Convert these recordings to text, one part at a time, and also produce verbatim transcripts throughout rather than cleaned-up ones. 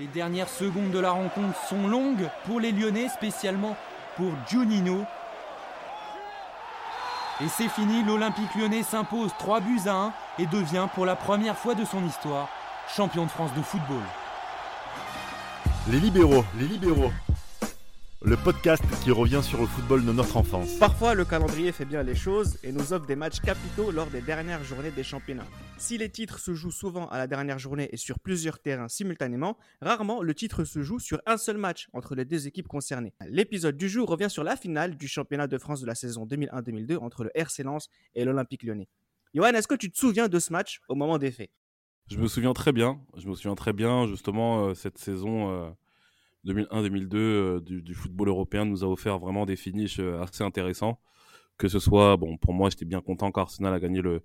Les dernières secondes de la rencontre sont longues pour les Lyonnais, spécialement pour Juninho. Et c'est fini, l'Olympique Lyonnais s'impose trois buts à un et devient pour la première fois de son histoire champion de France de football. Les libéraux, les libéraux. Le podcast qui revient sur le football de notre enfance. Parfois, le calendrier fait bien les choses et nous offre des matchs capitaux lors des dernières journées des championnats. Si les titres se jouent souvent à la dernière journée et sur plusieurs terrains simultanément, rarement le titre se joue sur un seul match entre les deux équipes concernées. L'épisode du jour revient sur la finale du championnat de France de la saison deux mille un deux mille deux entre le R C Lens et l'Olympique Lyonnais. Johan, est-ce que tu te souviens de ce match au moment des faits ? Je me souviens très bien. Je me souviens très bien, justement, euh, cette saison... Euh... deux mille un deux mille deux euh, du, du football européen nous a offert vraiment des finishes assez intéressants. Que ce soit, bon, pour moi, j'étais bien content qu'Arsenal a gagné le,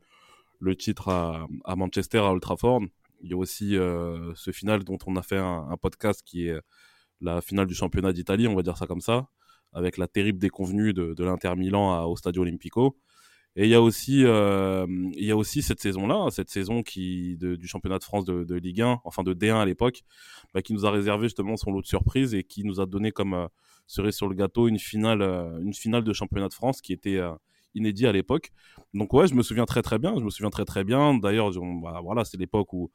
le titre à, à Manchester, à Old Trafford. Il y a aussi euh, ce final dont on a fait un, un podcast qui est la finale du championnat d'Italie, on va dire ça comme ça, avec la terrible déconvenue de, de l'Inter Milan à, au Stadio Olimpico. Et il y a aussi, euh, il y a aussi cette saison-là, cette saison qui de, du championnat de France de, de Ligue un, enfin de D un à l'époque, bah, qui nous a réservé justement son lot de surprises et qui nous a donné comme euh, cerise sur le gâteau une finale, euh, une finale de championnat de France qui était euh, inédite à l'époque. Donc ouais, je me souviens très très bien, je me souviens très très bien. D'ailleurs, je, bah, voilà, c'est l'époque où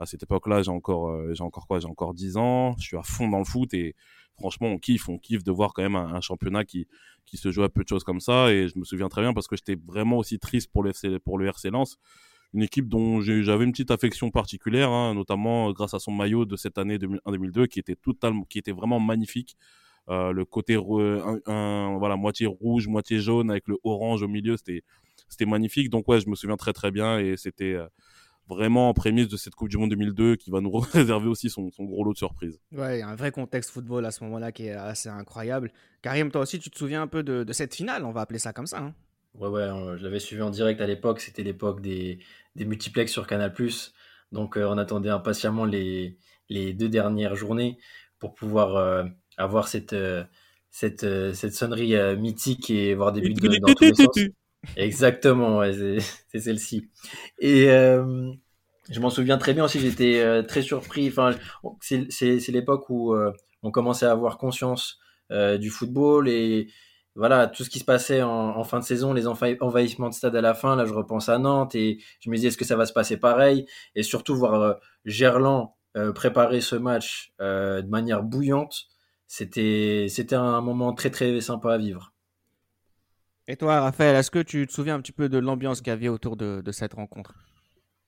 à cette époque-là, j'ai encore, euh, j'ai encore quoi, j'ai encore dix ans. Je suis à fond dans le foot et franchement, on kiffe, on kiffe de voir quand même un, un championnat qui, qui se joue à peu de choses comme ça. Et je me souviens très bien parce que j'étais vraiment aussi triste pour le, F C, pour le R C Lens, une équipe dont j'ai, j'avais une petite affection particulière, hein, notamment grâce à son maillot de cette année deux mille un deux mille deux qui était totalement, qui était vraiment magnifique. Euh, le côté euh, un, un, voilà, moitié rouge, moitié jaune avec le orange au milieu, c'était, c'était magnifique. Donc ouais, je me souviens très très bien et c'était... Euh, vraiment en prémisse de cette Coupe du Monde deux mille deux qui va nous réserver aussi son, son gros lot de surprises. Ouais, il y a un vrai contexte football à ce moment-là qui est assez incroyable. Karim, toi aussi, tu te souviens un peu de, de cette finale, on va appeler ça comme ça. Hein. Ouais, ouais, euh, je l'avais suivi en direct à l'époque, c'était l'époque des, des multiplex sur Canal+. Donc euh, on attendait impatiemment les, les deux dernières journées pour pouvoir euh, avoir cette, euh, cette, euh, cette sonnerie euh, mythique et voir des buts de, dans tous les sens. Exactement, ouais, c'est, c'est celle-ci. Et euh, je m'en souviens très bien aussi, j'étais euh, très surpris. Enfin, c'est, c'est, c'est l'époque où euh, on commençait à avoir conscience euh, du football et voilà, tout ce qui se passait en, en fin de saison, les envahissements de stade à la fin. Là, je repense à Nantes et je me disais, est-ce que ça va se passer pareil ? Et surtout, voir euh, Gerland euh, préparer ce match euh, de manière bouillante, c'était, c'était un moment très, très sympa à vivre. Et toi, Raphaël, est-ce que tu te souviens un petit peu de l'ambiance qu'il y avait autour de, de cette rencontre ?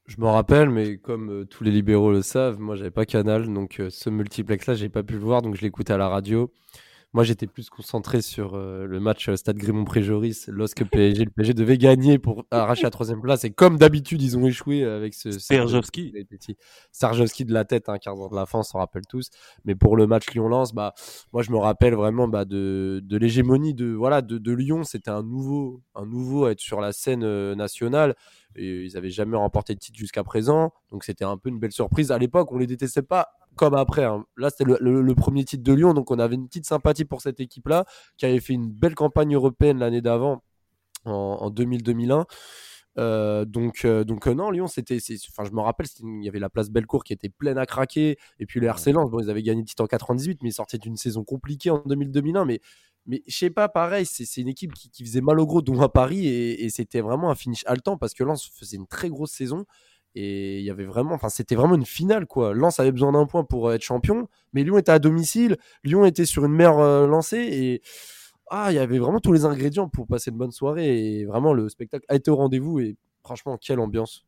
Je m'en rappelle, mais comme euh, tous les libéraux le savent, moi, j'avais pas Canal, donc euh, ce multiplex-là, j'ai pas pu le voir, donc je l'écoute à la radio. Moi, j'étais plus concentré sur euh, le match euh, Stade Grimont-Préjoris, lorsque P S G, le P S G devait gagner pour arracher la troisième place. Et comme d'habitude, ils ont échoué avec ce... Sarjovski. Sarjovski de la tête, hein, quinze ans de la fin, on s'en rappelle tous. Mais pour le match Lyon-Lens, bah, moi, je me rappelle vraiment bah, de, de l'hégémonie de, voilà, de, de Lyon. C'était un nouveau, un nouveau à être sur la scène euh, nationale. Et ils n'avaient jamais remporté de titre jusqu'à présent. Donc, c'était un peu une belle surprise. À l'époque, on ne les détestait pas. Comme après, hein. Là c'était le, le, le premier titre de Lyon, donc on avait une petite sympathie pour cette équipe-là, qui avait fait une belle campagne européenne l'année d'avant, en, en deux mille deux mille un. Euh, donc, euh, donc euh, non, Lyon, c'était, c'est, enfin, je me rappelle, il y avait la place Bellecour qui était pleine à craquer, et puis le R C Lens, bon, ils avaient gagné le titre en quatre-vingt-dix-huit, mais ils sortaient d'une saison compliquée en deux mille deux mille un, mais... Mais je sais pas, pareil, c'est, c'est une équipe qui, qui faisait mal au gros, dont à Paris, et, et c'était vraiment un finish haletant, parce que Lens faisait une très grosse saison, et il y avait vraiment, enfin c'était vraiment une finale quoi. Lens avait besoin d'un point pour être champion, mais Lyon était à domicile, Lyon était sur une mer euh, lancée et ah il y avait vraiment tous les ingrédients pour passer une bonne soirée et vraiment le spectacle a été au rendez-vous et franchement quelle ambiance.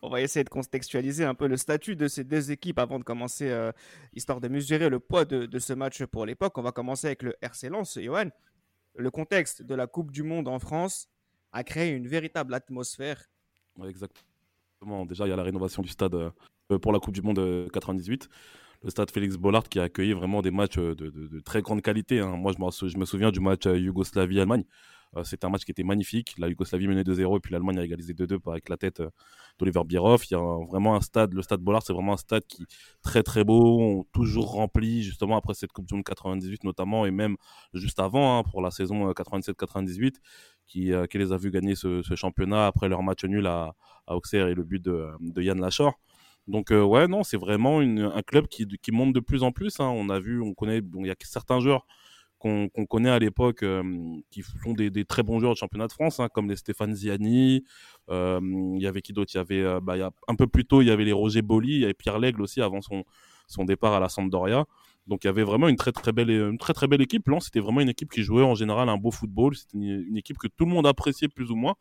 On va essayer de contextualiser un peu le statut de ces deux équipes avant de commencer, euh, histoire de mesurer le poids de, de ce match pour l'époque. On va commencer avec le R C Lens, Johan. Le contexte de la Coupe du Monde en France a créé une véritable atmosphère. Ouais, exactement. Déjà, il y a la rénovation du stade euh, pour la Coupe du Monde euh, quatre-vingt-dix-huit. Le stade Félix-Bollard qui a accueilli vraiment des matchs euh, de, de, de très grande qualité. Hein. Moi, je me, je me souviens du match euh, Yougoslavie-Allemagne. Euh, c'était un match qui était magnifique. La Yougoslavie menait deux zéro et puis l'Allemagne a égalisé deux deux avec la tête euh, d'Oliver Bierhoff. Il y a euh, vraiment un stade, le stade Bollard, c'est vraiment un stade qui est très très beau, on, toujours rempli justement après cette Coupe du Monde quatre-vingt-dix-huit notamment et même juste avant hein, pour la saison euh, quatre-vingt-sept quatre-vingt-dix-huit. Qui, euh, qui les a vus gagner ce, ce championnat après leur match nul à, à Auxerre et le but de, de Yann Lachor. Donc euh, ouais, non, c'est vraiment une, un club qui, qui monte de plus en plus. Hein. On a vu, on connaît, bon, il y a certains joueurs qu'on, qu'on connaît à l'époque euh, qui sont des, des très bons joueurs de championnat de France, hein, comme les Stéphane Ziani. Euh, il y avait qui d'autre? Il y avait, bah, il y a, un peu plus tôt, il y avait les Roger Bolli, il y avait Pierre Lègle aussi avant son, son départ à la Sampdoria. Donc il y avait vraiment une très très belle, une très très belle équipe. Lens, c'était vraiment une équipe qui jouait en général un beau football. C'était une, une équipe que tout le monde appréciait plus ou moins.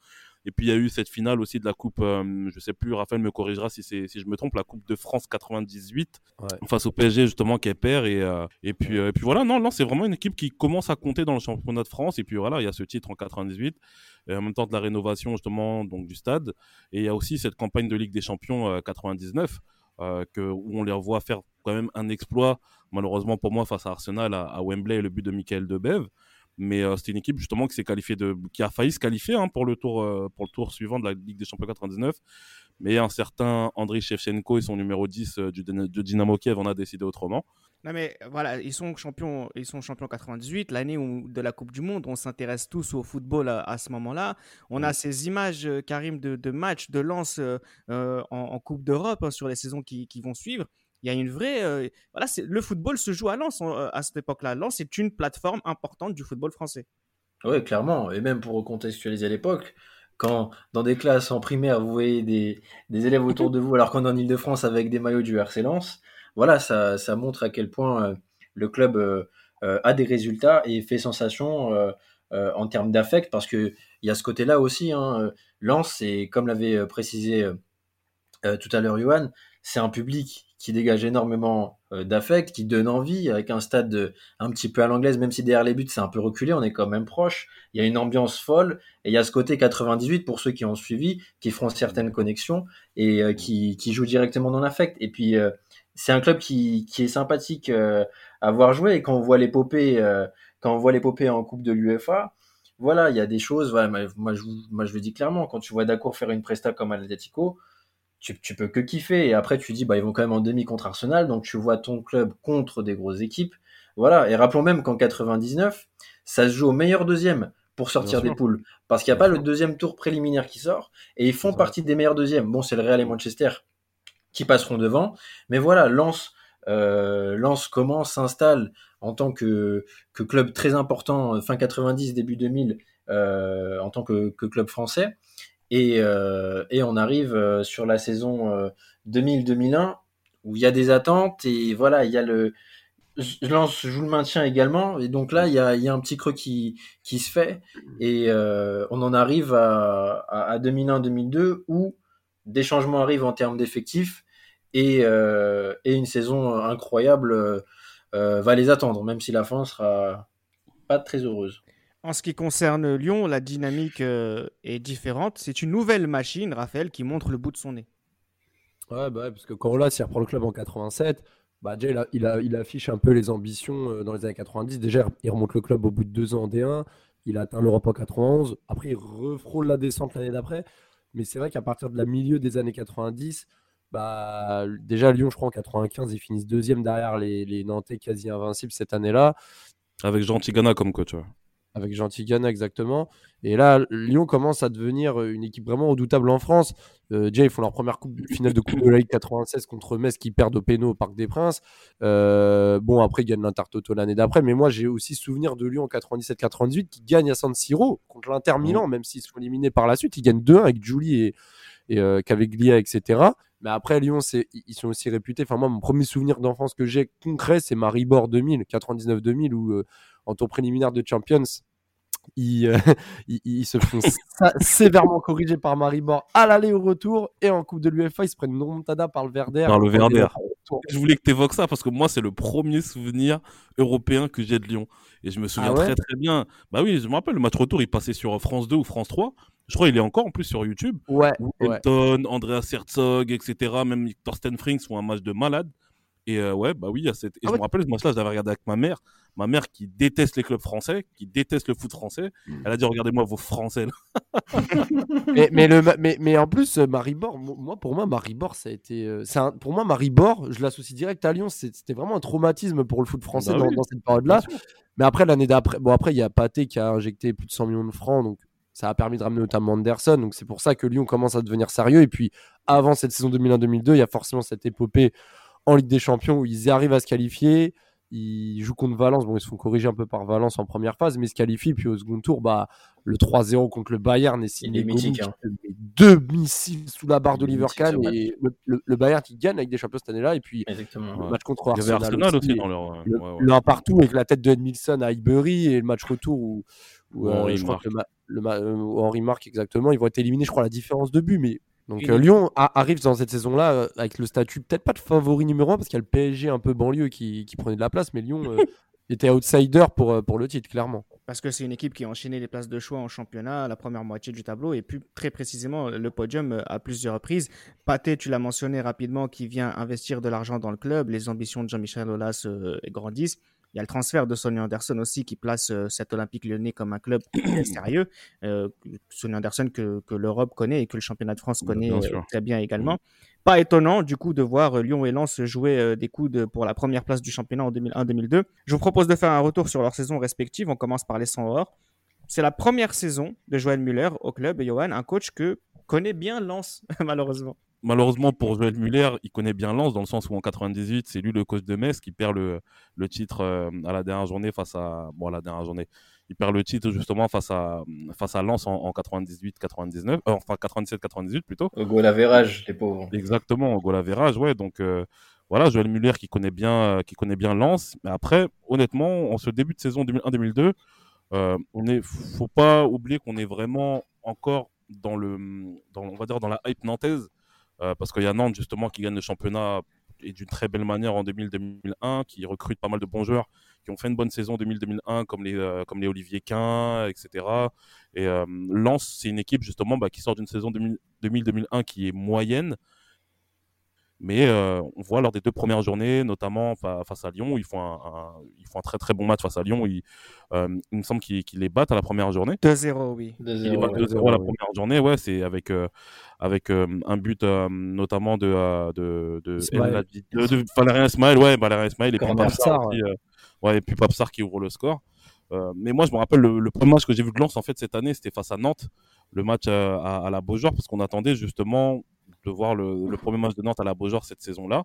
Et puis il y a eu cette finale aussi de la Coupe, euh, je sais plus, Raphaël me corrigera si, c'est, si je me trompe, la Coupe de France quatre-vingt-dix-huit, ouais, face au P S G justement qui est perd. Et, euh, et, puis, euh, et puis voilà, non, non, c'est vraiment une équipe qui commence à compter dans le championnat de France. Et puis voilà, il y a ce titre en quatre-vingt-dix-huit, et en même temps de la rénovation justement donc, du stade. Et il y a aussi cette campagne de Ligue des Champions euh, quatre-vingt-dix-neuf, euh, que, où on les revoit faire quand même un exploit, malheureusement pour moi, face à Arsenal, à, à Wembley, le but de Michael Debève. Mais euh, c'était une équipe justement qui s'est qualifiée de, qui a failli se qualifier hein, pour le tour euh, pour le tour suivant de la Ligue des Champions quatre-vingt-dix-neuf, mais un certain Andriy Shevchenko et son numéro dix euh, du, du Dynamo Kiev en a décidé autrement. Non mais voilà, ils sont champions, ils sont champions quatre-vingt-dix-huit, l'année où, de la Coupe du Monde, on s'intéresse tous au football à, à ce moment-là. On ouais. a ces images, Karim, de, de matchs de Lens euh, en, en Coupe d'Europe hein, sur les saisons qui, qui vont suivre. Il y a une vraie... Euh, voilà, c'est, le football se joue à Lens euh, à cette époque-là. Lens est une plateforme importante du football français. Oui, clairement. Et même pour recontextualiser l'époque, quand dans des classes en primaire, vous voyez des, des élèves autour de vous, alors qu'on est en Ile-de-France avec des maillots du R C Lens, voilà, ça, ça montre à quel point euh, le club euh, euh, a des résultats et fait sensation euh, euh, en termes d'affect, parce qu'il y a ce côté-là aussi. Hein, Lens, c'est, comme l'avait précisé euh, tout à l'heure Johan, c'est un public qui dégage énormément d'affect, qui donne envie, avec un stade de, un petit peu à l'anglaise, même si derrière les buts c'est un peu reculé, on est quand même proche. Il y a une ambiance folle, et il y a ce côté quatre-vingt-dix-huit, pour ceux qui ont suivi, qui feront certaines connexions, et euh, qui, qui jouent directement dans l'affect. Et puis, euh, c'est un club qui, qui est sympathique euh, à voir jouer, et quand on voit l'épopée, euh, quand on voit l'épopée en Coupe de l'UEFA, voilà, il y a des choses, voilà, moi, je, moi je le dis clairement, quand tu vois Dacour faire une presta comme à l'Atlético, Tu, tu peux que kiffer, et après tu dis bah ils vont quand même en demi contre Arsenal, donc tu vois ton club contre des grosses équipes, voilà. Et rappelons même qu'en quatre-vingt-dix-neuf ça se joue au meilleur deuxième pour sortir des poules, parce qu'il n'y a pas le deuxième tour préliminaire qui sort, et ils font partie des meilleurs deuxièmes. Bon, c'est le Real et Manchester qui passeront devant, mais voilà, Lens euh, Lens commence, s'installe en tant que, que club très important fin quatre-vingt-dix, début deux mille euh, en tant que, que club français. Et, euh, et on arrive euh, sur la saison euh, deux mille deux mille un où il y a des attentes, et voilà, il y a le Lens joue le maintien également, et donc là il y a, y a un petit creux qui, qui se fait, et euh, on en arrive à, à, à deux mille un deux mille deux où des changements arrivent en termes d'effectifs, et, euh, et une saison incroyable euh, va les attendre, même si la fin sera pas très heureuse. En ce qui concerne Lyon, la dynamique euh, est différente. C'est une nouvelle machine, Raphaël, qui montre le bout de son nez. Ouais, bah ouais, parce que Corolla, s'il reprend le club en quatre-vingt-sept, bah déjà, il, a, il, a, il affiche un peu les ambitions euh, dans les années quatre-vingt-dix. Déjà, il remonte le club au bout de deux ans en D un. Il atteint l'Europe en quatre-vingt-onze. Après, il refrôle la descente l'année d'après. Mais c'est vrai qu'à partir de la milieu des années quatre-vingt-dix, bah, déjà, Lyon, je crois, en quatre-vingt-quinze, ils finissent deuxième derrière les, les Nantais quasi invincibles cette année-là. Avec Jean-Tigana comme coach, ouais. Avec Jean-Tigana, exactement. Et là, Lyon commence à devenir une équipe vraiment redoutable en France. Euh, déjà, ils font leur première coupe, finale de Coupe de la Ligue quatre-vingt-seize contre Metz, qui perdent au péno au Parc des Princes. Euh, bon, après, ils gagnent l'Intertoto l'année d'après. Mais moi, j'ai aussi souvenir de Lyon en quatre-vingt-dix-sept quatre-vingt-dix-huit qui gagne à San Siro contre l'Inter Milan, même s'ils sont éliminés par la suite. Ils gagnent deux un avec Julie et, et euh, Caveglia, et cetera. Mais après, Lyon, c'est, ils sont aussi réputés. Enfin, moi, mon premier souvenir d'enfance que j'ai concret, c'est Maribor deux mille, quatre-vingt-dix-neuf deux mille, où euh, en tour préliminaire de Champions, Ils, euh, ils, ils se font sévèrement corrigés par Maribor à l'aller au retour, et en Coupe de l'UEFA ils se prennent une remontada par le Verder. Par le Verder. Je voulais que tu évoques ça, parce que moi c'est le premier souvenir européen que j'ai de Lyon, et je me souviens ah ouais très très bien. Bah oui, je me rappelle le match retour, il passait sur France deux ou France trois. Je crois qu'il est encore en plus sur YouTube. Ouais. Elton, ouais. Andreas Herzog, et cetera. Même Thorsten Frings font un match de malade. Et euh, ouais, bah oui, il y a cette... et ah je ouais. me rappelle ce match-là, je l'avais regardé avec ma mère. Ma mère qui déteste les clubs français, qui déteste le foot français, elle a dit « Regardez-moi vos Français là !» mais, mais, le, mais, mais en plus, Maribor, moi, pour moi, Maribor, ça a été... C'est un, pour moi, Maribor, je l'associe direct à Lyon. C'est, c'était vraiment un traumatisme pour le foot français bah dans, oui, dans cette période-là. Mais après, l'année d'après, bon après, il y a Pathé qui a injecté plus de cent millions de francs, donc Ça a permis de ramener notamment Anderson. Donc c'est pour ça que Lyon commence à devenir sérieux. Et puis avant cette saison deux mille un deux mille deux, il y a forcément cette épopée en Ligue des Champions où ils arrivent à se qualifier. Ils jouent contre Valence. Bon, ils se font corriger un peu par Valence en première phase, mais ils se qualifient. Puis au second tour, bah, le trois zéro contre le Bayern. Et il est mythique. Hein. Deux missiles sous la barre d'Oliver Kahn. Et le, le, le Bayern qui gagne avec des champions cette année-là. Et puis exactement, le ouais. match contre Arsenal. Arsenal aussi, dans leur... le, ouais, ouais. le un partout avec la tête de Edmílson à Highbury. Et le match retour où, où, où euh, Henri je crois que le, le, le, où Henri marque exactement. Ils vont être éliminés, je crois, à la différence de but. Mais... Donc oui. euh, Lyon a, arrive dans cette saison-là euh, avec le statut peut-être pas de favori numéro un parce qu'il y a le P S G un peu banlieue qui, qui prenait de la place, mais Lyon euh, était outsider pour, euh, pour le titre, clairement. Parce que c'est une équipe qui a enchaîné les places de choix en championnat, la première moitié du tableau et plus très précisément le podium à plusieurs reprises. Pathé, tu l'as mentionné rapidement, qui vient investir de l'argent dans le club, les ambitions de Jean-Michel Aulas euh, grandissent. Il y a le transfert de Sonny Anderson aussi qui place euh, cet Olympique Lyonnais comme un club sérieux. Euh, Sonny Anderson que, que l'Europe connaît et que le championnat de France connaît bien euh, très bien également. Mmh. Pas étonnant du coup de voir euh, Lyon et Lens jouer euh, des coudes pour la première place du championnat en deux mille un deux mille deux. Je vous propose de faire un retour sur leurs saisons respectives. On commence par les cent or. C'est la première saison de Joël Müller au club. Et Johan, un coach que connaît bien Lens malheureusement. Malheureusement pour Joël Müller, il connaît bien Lens dans le sens où en quatre-vingt-dix-huit, c'est lui le coach de Metz qui perd le, le titre à la dernière journée face à bon à la dernière journée, il perd le titre justement face à face à Lens en, en quatre-vingt-dix-huit quatre-vingt-dix-neuf euh, enfin quatre-vingt-dix-sept quatre-vingt-dix-huit plutôt. Au Gola Verrage, les pauvres. Exactement, au Gola Verrage, ouais, donc euh, voilà, Joël Müller qui connaît bien euh, qui connaît bien Lens, mais après honnêtement, en ce début de saison deux mille un deux mille deux, euh, on est faut pas oublier qu'on est vraiment encore dans le dans on va dire dans la hype nantaise. Euh, parce qu'il y a Nantes justement qui gagne le championnat et d'une très belle manière en deux mille deux mille un, qui recrute pas mal de bons joueurs qui ont fait une bonne saison en deux mille deux mille un comme les, euh, comme les Olivier Quin, et cetera. Et euh, Lens, c'est une équipe justement bah, qui sort d'une saison deux mille deux mille un qui est moyenne, mais euh, on voit lors des deux premières journées, notamment fa- face à Lyon, où ils font un, un, ils font un très très bon match face à Lyon. Ils, euh, il me semble qu'ils, qu'ils les battent à la première journée. deux zéro, oui. deux zéro, ils les battent deux zéro à la première journée, ouais, c'est avec, euh, avec euh, un but euh, notamment de, euh, de, de, Ismaël. de, de, de Valérien Ismaël, ouais, Valérien Ismaël et puis Pape Sarr, ouais. euh, ouais, et puis Pape Sarr qui ouvre le score. Euh, mais moi, je me rappelle le, le premier match que j'ai vu de Lens en fait cette année, c'était face à Nantes, le match euh, à, à la Beaujoire, parce qu'on attendait justement de voir le, le premier match de Nantes à la Beaujoire cette saison-là.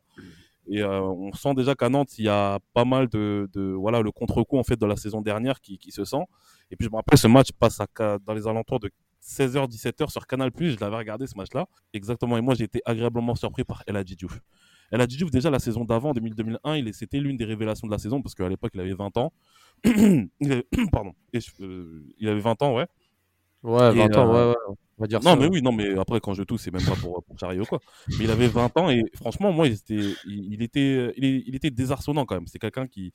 Et euh, on sent déjà qu'à Nantes, il y a pas mal de, de voilà, le contre-coup en fait, de la saison dernière qui, qui se sent. Et puis, je me rappelle, ce match passe à, dans les alentours de seize heures dix-sept heures sur Canal plus. Je l'avais regardé ce match-là. Exactement. Et moi, j'ai été agréablement surpris par El Hadji Diouf. El Hadji Diouf, déjà, la saison d'avant, deux mille deux mille un, il, c'était l'une des révélations de la saison parce qu'à l'époque, il avait vingt ans. il avait, pardon. Et, euh, il avait vingt ans, ouais. Ouais, vingt ans, euh, ouais, ouais. On va dire non, ça, mais ouais. oui, non, mais après, quand je tousse, c'est même pas pour, pour charrier ou quoi. Mais il avait vingt ans et franchement, moi, il était, il, il était, il, il était désarçonnant quand même. C'est quelqu'un qui,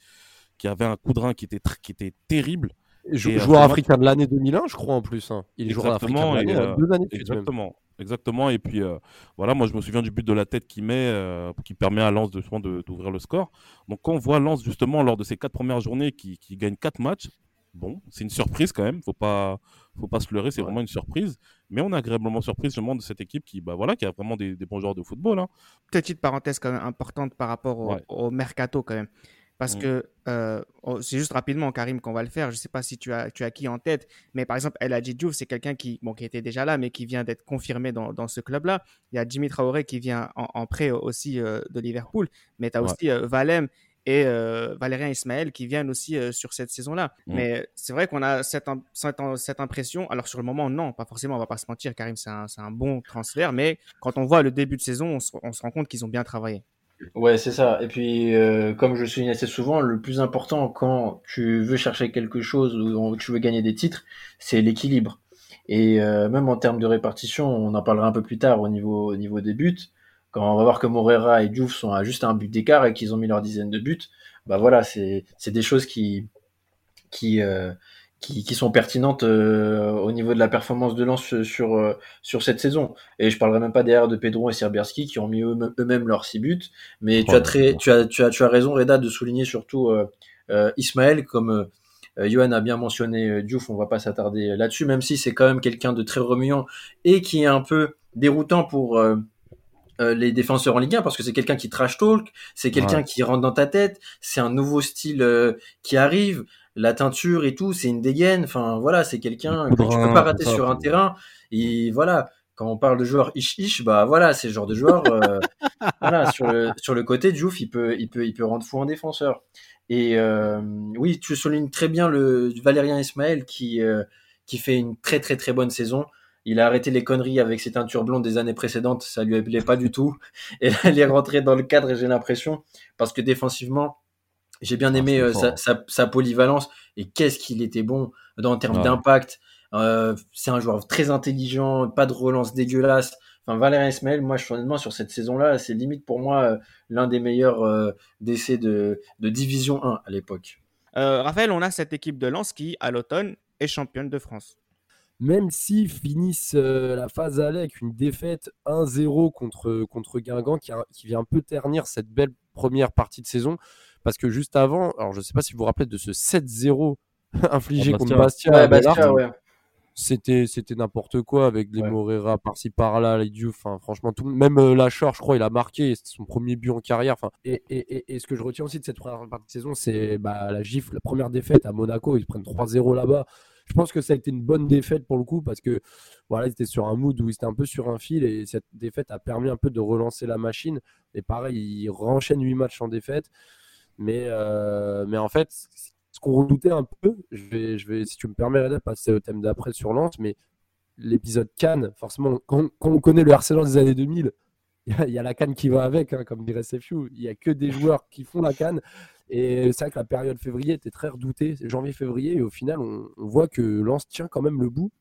qui avait un coup de rein qui était, qui était terrible. Jou- et, joueur euh, africain de l'année deux mille un, je crois, en plus. Hein. Il est joueur africain de l'année euh, deux années. Exactement. Même. Exactement. Et puis, euh, voilà, moi, je me souviens du but de la tête qu'il met, euh, qui permet à Lens de, de, d'ouvrir le score. Donc, quand on voit Lens, justement, lors de ses quatre premières journées, qui, qui gagne quatre matchs, bon, c'est une surprise quand même, faut pas, faut pas se leurrer, c'est ouais. vraiment une surprise. Mais on est agréablement surpris justement de cette équipe qui, bah voilà, qui a vraiment des, des bons joueurs de football. Hein. Petite parenthèse quand même importante par rapport au, ouais. au mercato quand même, parce ouais. que euh, c'est juste rapidement Karim qu'on va le faire. Je sais pas si tu as, tu as qui en tête, mais par exemple El Hadji Diouf, c'est quelqu'un qui, bon, qui était déjà là, mais qui vient d'être confirmé dans, dans ce club-là. Il y a Jimmy Traoré qui vient en, en prêt aussi euh, de Liverpool, mais tu as ouais. aussi euh, Valem. Et euh, Valérien Ismaël qui viennent aussi euh, sur cette saison-là. Mmh. Mais c'est vrai qu'on a cette, im- cette, cette impression. Alors sur le moment, non, pas forcément, on ne va pas se mentir. Karim, c'est un, c'est un bon transfert. Mais quand on voit le début de saison, on se, on se rend compte qu'ils ont bien travaillé. Ouais, c'est ça. Et puis, euh, comme je le souligne assez souvent, le plus important quand tu veux chercher quelque chose ou tu veux gagner des titres, c'est l'équilibre. Et euh, même en termes de répartition, on en parlera un peu plus tard au niveau, au niveau des buts. Quand on va voir que Moreira et Diouf sont à juste un but d'écart et qu'ils ont mis leur dizaine de buts, bah voilà, c'est, c'est des choses qui, qui, euh, qui, qui sont pertinentes euh, au niveau de la performance de Lens sur, euh, sur cette saison. Et je parlerai même pas derrière de Pedron et Serbierski qui ont mis eux- eux-mêmes leurs six buts. Mais tu as, très, tu, as, tu, as, tu as raison, Reda, de souligner surtout euh, euh, Ismaël comme... Euh, Johan a bien mentionné Diouf, on va pas s'attarder là-dessus, même si c'est quand même quelqu'un de très remuant et qui est un peu déroutant pour... Euh, Euh, les défenseurs en Ligue un, parce que c'est quelqu'un qui trash talk, c'est quelqu'un ouais. qui rentre dans ta tête, c'est un nouveau style euh, qui arrive. la teinture et tout, c'est une dégaine. Enfin, voilà, c'est quelqu'un que tu peux pas rater sur un terrain. Et voilà, quand on parle de joueur ish-ish, bah voilà, c'est le genre de joueur. Euh, voilà, sur le, sur le côté, Diouf, il peut, il peut, il peut rendre fou un défenseur. Et euh, oui, tu soulignes très bien le Valérien Ismaël qui, euh, qui fait une très très très bonne saison. Il a arrêté les conneries avec ses teintures blondes des années précédentes, ça lui plaît pas du tout. Et là, il est rentré dans le cadre, j'ai l'impression, parce que défensivement, j'ai bien aimé euh, sa, sa, sa polyvalence. Et qu'est-ce qu'il était bon dans, en termes ouais. d'impact. Euh, c'est un joueur très intelligent, pas de relance dégueulasse. Enfin, Valérien Ismaël, moi, honnêtement, sur cette saison-là, c'est limite pour moi euh, l'un des meilleurs euh, D C de, de Division un à l'époque. Euh, Raphaël, on a cette équipe de Lens qui, à l'automne, est championne de France. Même s'ils finissent euh, la phase aller avec une défaite un zéro contre, contre Guingamp, qui, a, qui vient un peu ternir cette belle première partie de saison, parce que juste avant, alors je ne sais pas si vous vous rappelez de ce sept zéro infligé contre Bastia. Ouais, Bastia, ouais. C'était, c'était n'importe quoi avec les ouais. Morera par-ci par-là, les Diouf. Enfin, franchement, tout, même euh, Lachor, je crois, il a marqué. C'était son premier but en carrière. Enfin, et, et, et, et ce que je retiens aussi de cette première partie de saison, c'est bah, la gifle, la première défaite à Monaco. Ils prennent trois zéro là-bas. Je pense que ça a été une bonne défaite pour le coup parce que voilà, ils étaient sur un mood où ils étaient un peu sur un fil et cette défaite a permis un peu de relancer la machine. Et pareil, ils renchaînent huit matchs en défaite. Mais, euh, mais en fait, ce qu'on redoutait un peu, je vais, je vais, si tu me permets, Reda, passer au thème d'après sur Lens, mais l'épisode Cannes, forcément, quand, quand on connaît le Arsenal des années deux mille, il y, y a la Cannes qui va avec, hein, comme dirait Sefiu. Il n'y a que des joueurs qui font la Cannes. Et c'est vrai que la période février était très redoutée, janvier-février, et au final, on, on voit que Lens tient quand même le bout.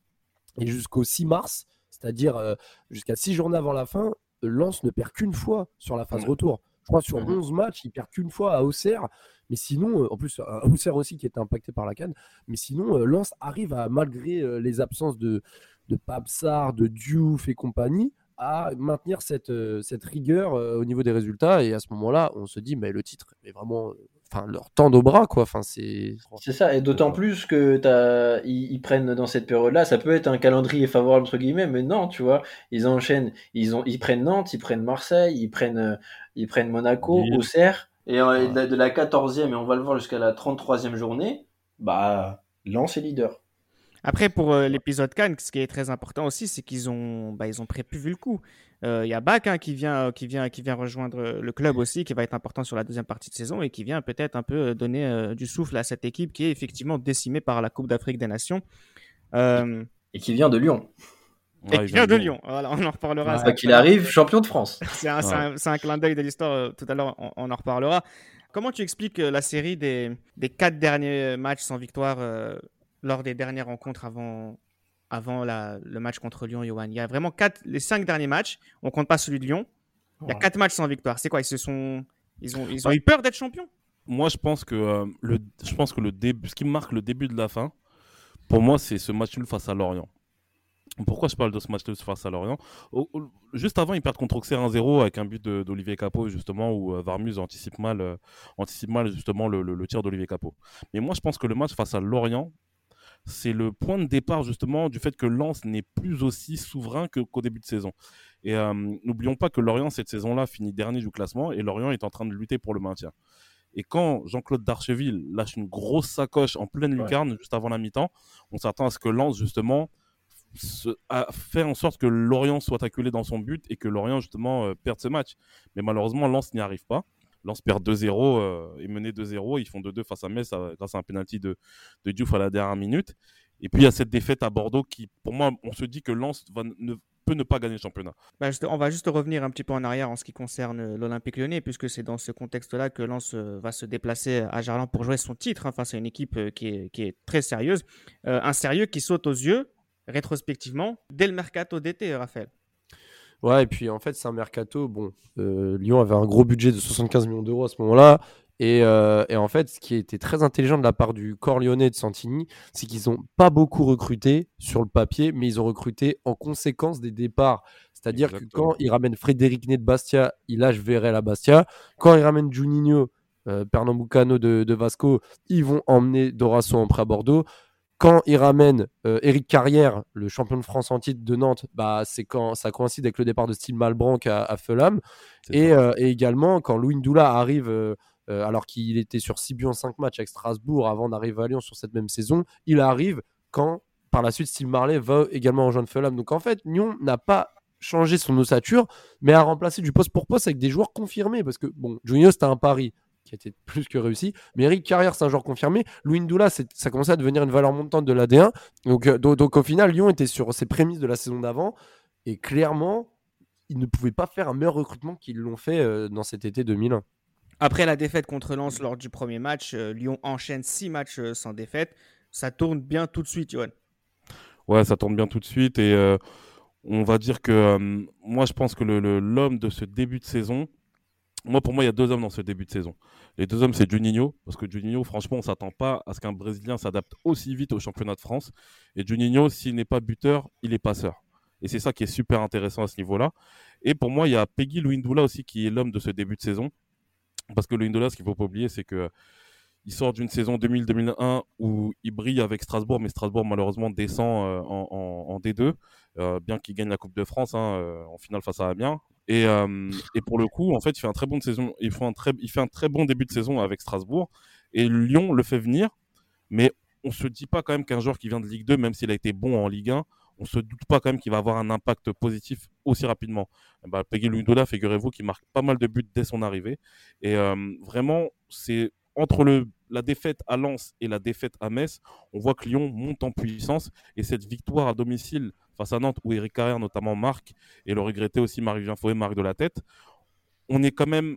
Et jusqu'au six mars, c'est-à-dire euh, jusqu'à six journées avant la fin, Lens ne perd qu'une fois sur la phase retour. Je crois sur onze matchs, il perd qu'une fois à Auxerre. Mais sinon, en plus, Auxerre aussi qui était impacté par la Cannes. Mais sinon, Lens arrive à, malgré les absences de, de Pape Sarr, de Diouf et compagnie, à maintenir cette, cette rigueur au niveau des résultats. Et à ce moment-là, on se dit, mais le titre est vraiment... Enfin, leur tendre au bras, quoi. Enfin, c'est... c'est ça, et d'autant euh... plus que t'as... Ils, ils prennent dans cette période-là, ça peut être un calendrier favorable, entre guillemets, mais non, tu vois, ils enchaînent, ils, ont... ils prennent Nantes, ils prennent Marseille, ils prennent, ils prennent Monaco, oui. Auxerre, et euh, ah. de la quatorzième, et on va le voir jusqu'à la trente-troisième journée, bah, Lens est leader. Après, pour euh, l'épisode Cannes, ce qui est très important aussi, c'est qu'ils ont, bah, ils ont prévu le coup. Il euh, y a Bach hein, qui, vient, qui, vient, qui vient rejoindre le club aussi, qui va être important sur la deuxième partie de saison et qui vient peut-être un peu donner euh, du souffle à cette équipe qui est effectivement décimée par la Coupe d'Afrique des Nations. Euh... Et qui vient de Lyon. Et ouais, qui vient de Lyon. Voilà, on en reparlera. Ouais, qu'il arrive champion de France. C'est un, ouais. c'est un, c'est un clin d'œil de l'histoire. Euh, tout à l'heure, on, on en reparlera. Comment tu expliques euh, la série des, des quatre derniers matchs sans victoire euh, lors des dernières rencontres avant... avant la, le match contre Lyon, Johan. Il y a vraiment quatre, les cinq derniers matchs, on ne compte pas celui de Lyon. Il y a quatre matchs sans victoire. C'est quoi, ils, se sont, ils, ont, ils ont eu peur d'être champions ? Moi, je pense que, euh, le, je pense que le dé, ce qui marque le début de la fin, pour moi, c'est ce match nul face à Lorient. Pourquoi je parle de ce match nul face à Lorient ? au, au, Juste avant, ils perdent contre Auxerre un zéro avec un but de, d'Olivier Capot, justement, où euh, Varmuz anticipe mal, euh, anticipe mal justement, le, le, le tir d'Olivier Capot. Mais moi, je pense que le match face à Lorient, c'est le point de départ justement du fait que Lens n'est plus aussi souverain que, qu'au début de saison. Et euh, n'oublions pas que Lorient, cette saison-là, finit dernier du classement et Lorient est en train de lutter pour le maintien. Et quand Jean-Claude Darcheville lâche une grosse sacoche en pleine lucarne ouais. juste avant la mi-temps, on s'attend à ce que Lens justement se, a fait en sorte que Lorient soit acculé dans son but et que Lorient justement euh, perde ce match. Mais malheureusement, Lens n'y arrive pas. Lens perd deux zéro euh, et mené deux zéro. Ils font deux deux face à Metz à, grâce à un pénalty de, de Diouf à la dernière minute. Et puis, il y a cette défaite à Bordeaux qui, pour moi, on se dit que Lens va ne, peut ne pas gagner le championnat. Bah juste, on va juste revenir un petit peu en arrière en ce qui concerne l'Olympique Lyonnais, puisque c'est dans ce contexte-là que Lens va se déplacer à Gerland pour jouer son titre hein, face à une équipe qui est, qui est très sérieuse. Euh, un sérieux qui saute aux yeux, rétrospectivement, dès le mercato d'été, Raphaël. Ouais, et puis en fait, c'est un mercato. Bon, euh, Lyon avait un gros budget de soixante-quinze millions d'euros à ce moment-là. Et, euh, et en fait, ce qui a été très intelligent de la part du corps lyonnais de Santini, c'est qu'ils n'ont pas beaucoup recruté sur le papier, mais ils ont recruté en conséquence des départs. C'est-à-dire Exactement. que quand ils ramènent Frédéric Ney de Bastia, il lâche Vérel à Bastia. Quand ils ramènent Juninho, euh, Pernambucano de, de Vasco, ils vont emmener Dorasso en prêt à Bordeaux. Quand il ramène euh, Eric Carrière, le champion de France en titre de Nantes, bah, c'est quand, ça coïncide avec le départ de Steve Malbranck à, à Fulham. Et, euh, et également, quand Louis Ndoula arrive euh, euh, alors qu'il était sur six buts en cinq matchs avec Strasbourg avant d'arriver à Lyon sur cette même saison. Il arrive quand, par la suite, Steve Marley va également rejoindre Fulham. Donc en fait, Nyon n'a pas changé son ossature, mais a remplacé du poste pour poste avec des joueurs confirmés. Parce que, bon, Juninho, c'était un pari qui a été plus que réussi. Mais Eric Carrière, c'est un joueur confirmé. Louindoula, ça commençait à devenir une valeur montante de l'A D un. Donc, euh, donc, donc au final, Lyon était sur ses prémices de la saison d'avant. Et clairement, ils ne pouvaient pas faire un meilleur recrutement qu'ils l'ont fait euh, dans cet été deux mille un. Après la défaite contre Lens lors du premier match, euh, Lyon enchaîne six matchs euh, sans défaite. Ça tourne bien tout de suite, Johan. Ouais, ça tourne bien tout de suite. Et euh, on va dire que euh, moi, je pense que le, le, l'homme de ce début de saison, Moi, pour moi, il y a deux hommes dans ce début de saison. Les deux hommes, c'est Juninho, parce que Juninho, franchement, on ne s'attend pas à ce qu'un Brésilien s'adapte aussi vite au championnat de France. Et Juninho, s'il n'est pas buteur, il est passeur. Et c'est ça qui est super intéressant à ce niveau-là. Et pour moi, il y a Peggy Louindoula aussi qui est l'homme de ce début de saison. Parce que Louindoula, ce qu'il ne faut pas oublier, c'est que il sort d'une saison deux mille à deux mille un où il brille avec Strasbourg, mais Strasbourg, malheureusement, descend en, en, en D deux, euh, bien qu'il gagne la Coupe de France hein, en finale face à Amiens. Et, euh, et pour le coup, en fait, il fait un très bon de saison. Il fait un très, il fait un très bon début de saison avec Strasbourg. Et Lyon le fait venir, mais on se dit pas quand même qu'un joueur qui vient de Ligue deux, même s'il a été bon en Ligue un, on se doute pas quand même qu'il va avoir un impact positif aussi rapidement. Et bah, Peggy Louindoula, figurez-vous, qui marque pas mal de buts dès son arrivée. Et euh, vraiment, c'est entre le la défaite à Lens et la défaite à Metz, on voit que Lyon monte en puissance. Et cette victoire à domicile face à Nantes, où Eric Carrière notamment marque, et le regretté aussi Marivien Faué marque de la tête, on est quand même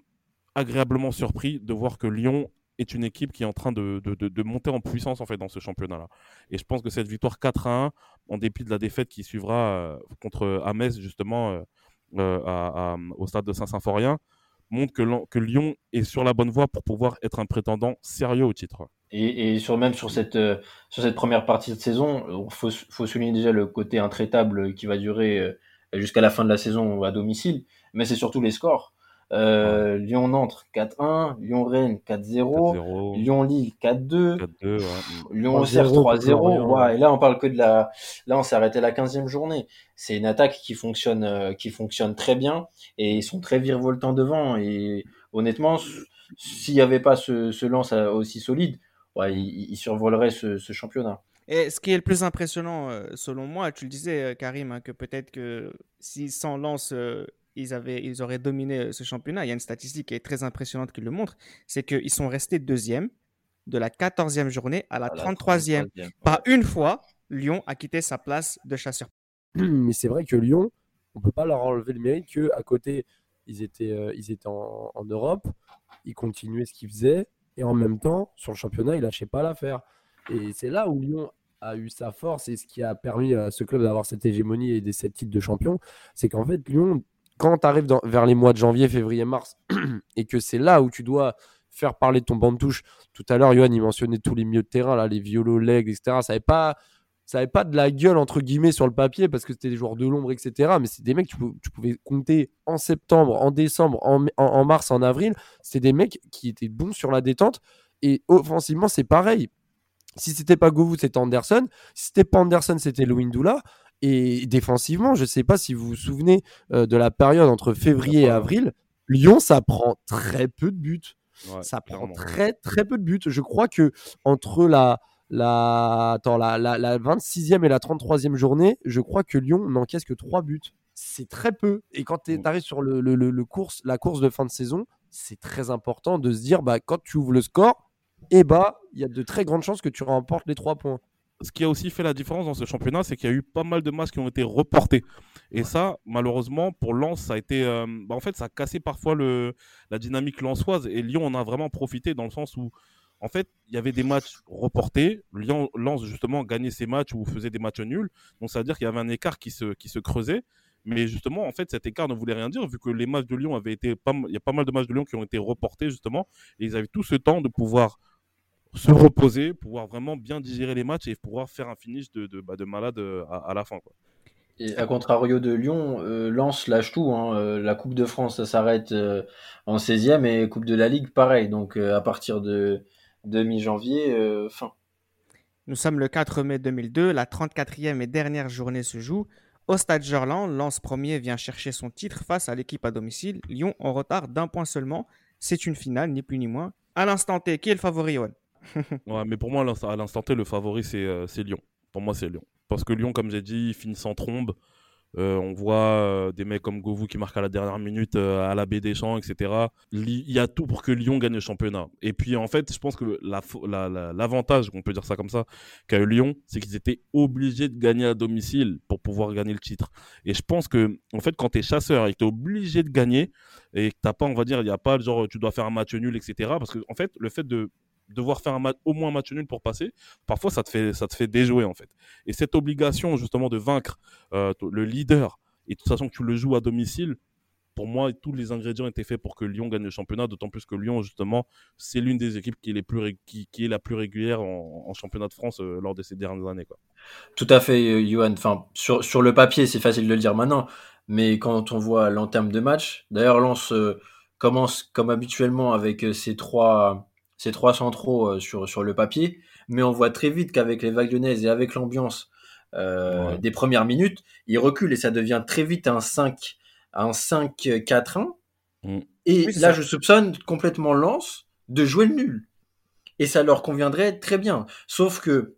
agréablement surpris de voir que Lyon est une équipe qui est en train de, de, de, de monter en puissance en fait, dans ce championnat-là. Et je pense que cette victoire quatre à un, en dépit de la défaite qui suivra euh, contre à Metz, justement, euh, euh, à, à, au stade de Saint-Symphorien, montre que, que Lyon est sur la bonne voie pour pouvoir être un prétendant sérieux au titre. Et, et sur, même sur cette, euh, sur cette première partie de saison, il faut, faut souligner déjà le côté intraitable qui va durer euh, jusqu'à la fin de la saison à domicile, mais c'est surtout les scores. Euh, ouais. Lyon-Nantes quatre un, Lyon-Rennes quatre zéro, quatre zéro. Lyon-Lille quatre deux, quatre deux ouais. Lyon-Auxerre trois zéro. Ouais, et là, on parle que de la. Là, on s'est arrêté la quinzième journée. C'est une attaque qui fonctionne, euh, qui fonctionne très bien et ils sont très virevoltants devant. Et honnêtement, s'il n'y avait pas ce, ce lance aussi solide, ouais, il, il survolerait ce, ce championnat. Et ce qui est le plus impressionnant, selon moi, tu le disais, Karim, hein, que peut-être que s'ils s'en lancent. Euh... Ils, avaient, ils auraient dominé ce championnat. Il y a une statistique qui est très impressionnante qui le montre, c'est qu'ils sont restés deuxième de la quatorzième journée à la, à la trente-troisième. trente-troisième. Pas une fois, Lyon a quitté sa place de chasseur. Mais c'est vrai que Lyon, on ne peut pas leur enlever le mérite qu'à côté, ils étaient, euh, ils étaient en, en Europe, ils continuaient ce qu'ils faisaient, et en même temps, sur le championnat, ils ne lâchaient pas l'affaire. Et c'est là où Lyon a eu sa force, et ce qui a permis à ce club d'avoir cette hégémonie et des sept titres de champion, c'est qu'en fait, Lyon... Quand tu arrives vers les mois de janvier, février, mars, et que c'est là où tu dois faire parler ton banc de touche, tout à l'heure, Johan, il mentionnait tous les milieux de terrain, là, les Violo, Legs, et cetera. Ça n'avait pas, pas de la gueule, entre guillemets, sur le papier, parce que c'était des joueurs de l'ombre, et cetera. Mais c'est des mecs que tu, tu pouvais compter en septembre, en décembre, en, en, en mars, en avril. C'était des mecs qui étaient bons sur la détente. Et offensivement, c'est pareil. Si ce n'était pas Govou, c'était Anderson. Si ce n'était pas Anderson, c'était Louindoula. Et défensivement, je ne sais pas si vous vous souvenez euh, de la période entre février et avril, Lyon, ça prend très peu de buts. Ouais, ça prend clairement. très très peu de buts. Je crois que entre la, la, attends, la, la, la vingt-sixième et la trente-troisième journée, je crois que Lyon n'encaisse que trois buts. C'est très peu. Et quand tu arrives sur le, le, le, le course, la course de fin de saison, c'est très important de se dire bah, quand tu ouvres le score, eh bah, y a de très grandes chances que tu remportes les trois points. Ce qui a aussi fait la différence dans ce championnat, c'est qu'il y a eu pas mal de matchs qui ont été reportés. Et ça, malheureusement, pour Lens, ça a été, euh, bah en fait, ça a cassé parfois le, la dynamique lensoise. Et Lyon en a vraiment profité dans le sens où, en fait, il y avait des matchs reportés. Lyon, Lens, justement, gagnait ses matchs ou faisait des matchs nuls. Donc, ça veut dire qu'il y avait un écart qui se, qui se creusait. Mais justement, en fait, cet écart ne voulait rien dire, vu que les matchs de Lyon avaient été... Pas, il y a pas mal de matchs de Lyon qui ont été reportés, justement. Et ils avaient tout ce temps de pouvoir... se reposer, pouvoir vraiment bien digérer les matchs et pouvoir faire un finish de, de, bah, de malade à, à la fin, quoi. Et à contrario de Lyon, euh, Lens lâche tout, hein. euh, la Coupe de France ça s'arrête euh, en seizième et Coupe de la Ligue pareil, donc euh, à partir de, de mi-janvier, euh, fin. Nous sommes le quatre mai deux mille deux, la trente-quatrième et dernière journée se joue. Au stade Gerland, Lens premier vient chercher son titre face à l'équipe à domicile, Lyon en retard d'un point seulement. c'est une finale, ni plus ni moins. À l'instant T, qui est le favori, Yoann? Ouais, mais pour moi, à l'instant T, le favori, c'est, euh, c'est Lyon. Pour moi, c'est Lyon. Parce que Lyon, comme j'ai dit, finit sans trombe. Euh, on voit euh, des mecs comme Govou qui marquent à la dernière minute, euh, à la baie des champs, et cetera. Il y a tout pour que Lyon gagne le championnat. Et puis, en fait, je pense que la, la, la, l'avantage, on peut dire ça comme ça, qu'a eu Lyon, c'est qu'ils étaient obligés de gagner à domicile pour pouvoir gagner le titre. Et je pense que, en fait, quand t'es chasseur et que t'es obligé de gagner, et que t'as pas, on va dire, il n'y a pas, genre, tu dois faire un match nul, et cetera. Parce que, en fait, le fait de devoir faire un match, au moins un match nul pour passer, parfois ça te fait, ça te fait déjouer en fait. Et cette obligation justement de vaincre euh, le leader, et de toute façon que tu le joues à domicile, pour moi tous les ingrédients étaient faits pour que Lyon gagne le championnat, d'autant plus que Lyon justement c'est l'une des équipes qui est, les plus ré... qui, qui est la plus régulière en, en championnat de France euh, lors de ces dernières années, quoi. Tout à fait, Yoann. Enfin, sur, sur le papier c'est facile de le dire maintenant, mais quand on voit l'entame de match, d'ailleurs Lens euh, commence comme habituellement avec ses trois... C'est trois centraux sur, sur le papier, mais on voit très vite qu'avec les vagues lyonnaises et avec l'ambiance euh, ouais. des premières minutes, ils reculent et ça devient très vite un cinq, un cinq quatre un. Mmh. Et oui, là, ça. Je soupçonne complètement Lens de jouer le nul. Et ça leur conviendrait très bien. Sauf que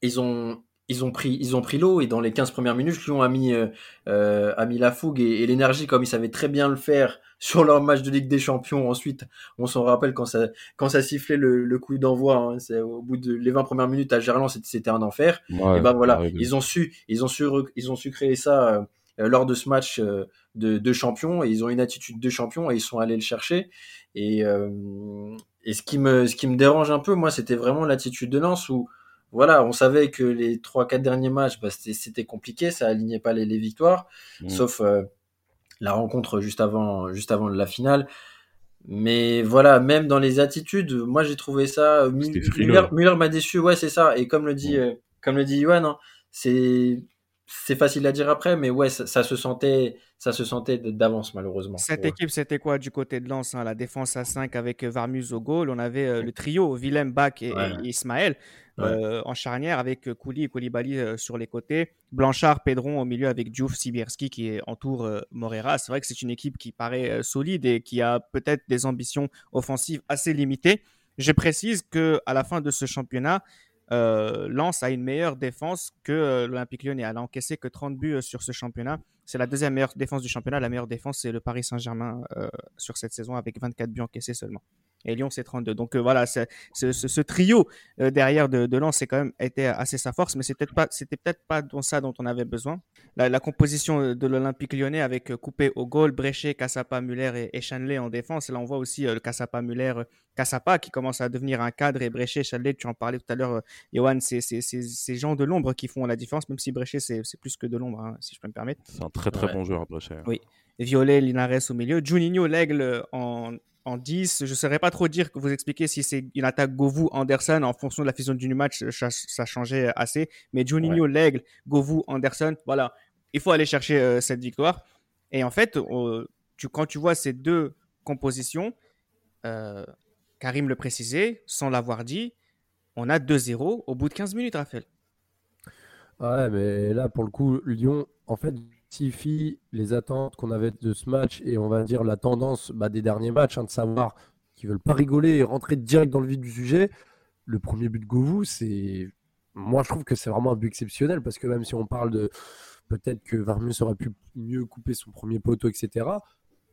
ils ont, ils ont, pris, ils ont pris l'eau, et dans les quinze premières minutes, Lyon a mis, euh, a mis la fougue et, et l'énergie comme ils savaient très bien le faire sur leur match de Ligue des Champions. Ensuite, on s'en rappelle quand ça, quand ça sifflait le, le coup d'envoi, hein, c'est au bout de les vingt premières minutes à Gerland, c'était, c'était un enfer. Ouais, et ben voilà, ouais, ouais. ils ont su, ils ont su, ils ont su créer ça euh, lors de ce match euh, de, de champion, et ils ont une attitude de champion et ils sont allés le chercher. Et, euh, et ce qui me, ce qui me dérange un peu, moi, c'était vraiment l'attitude de Lens où, voilà, on savait que les trois, quatre derniers matchs, bah, c'était, c'était compliqué, ça alignait pas les, les victoires, mmh. sauf, euh, la rencontre juste avant, juste avant la finale. Mais voilà, même dans les attitudes, moi j'ai trouvé ça. Müller, Müller m'a déçu, ouais, c'est ça. Et comme le dit, ouais. euh, comme le dit Yoann, hein, c'est, c'est facile à dire après, mais ouais, ça, ça se sentait, ça se sentait d'avance, malheureusement. Cette ouais. équipe, c'était quoi du côté de Lens, hein, la défense à cinq avec Varmus au goal. On avait euh, le trio, Willem, Bach et, ouais. et Ismaël. Ouais. Euh, en charnière avec Kouli et Koulibaly euh, sur les côtés, Blanchard, Pedron au milieu avec Diouf, Sibierski qui est entoure euh, Moreira. C'est vrai que c'est une équipe qui paraît euh, solide et qui a peut-être des ambitions offensives assez limitées. Je précise que à la fin de ce championnat, euh, Lens a une meilleure défense que euh, l'Olympique Lyonnais. Elle a encaissé que trente buts euh, sur ce championnat. C'est la deuxième meilleure défense du championnat. La meilleure défense, c'est le Paris Saint-Germain euh, sur cette saison avec vingt-quatre buts encaissés seulement. Et Lyon, c'est trente-deux. Donc euh, voilà, c'est, c'est, ce, ce trio euh, derrière de, de Lens, c'est quand même été assez sa force, mais c'était peut-être pas, c'était peut-être pas dans ça dont on avait besoin. La, la composition de l'Olympique Lyonnais avec euh, Coupé au goal, Bréchet, Cassapa, Müller et, et Chanley en défense. Et là, on voit aussi euh, le Cassapa, Müller, euh, Cassapa qui commence à devenir un cadre, et Bréchet, Chanley, tu en parlais tout à l'heure, euh, Yoann, c'est ces c'est, c'est gens de l'ombre qui font la différence, même si Bréchet, c'est, c'est plus que de l'ombre, hein, si je peux me permettre. C'est un très très ouais. bon joueur, Bréchet. Oui. Violet, Linares au milieu, Juninho, l'aigle en en dix, je ne saurais pas trop dire, que vous expliquer si c'est une attaque Govou Anderson en fonction de la fusion du match, ça, ça changeait assez, mais Juninho, ouais. l'aigle, Govou Anderson, voilà, il faut aller chercher euh, cette victoire. Et en fait, euh, tu, quand tu vois ces deux compositions, euh, Karim le précisait, sans l'avoir dit, on a deux zéro au bout de quinze minutes, Raphaël. Ouais, mais là, pour le coup, Lyon, en fait, les attentes qu'on avait de ce match et on va dire la tendance bah, des derniers matchs, hein, de savoir qu'ils veulent pas rigoler et rentrer direct dans le vif du sujet. Le premier but de Govou, c'est, moi je trouve que c'est vraiment un but exceptionnel, parce que même si on parle de peut-être que Varmus aurait pu mieux couper son premier poteau, et cetera,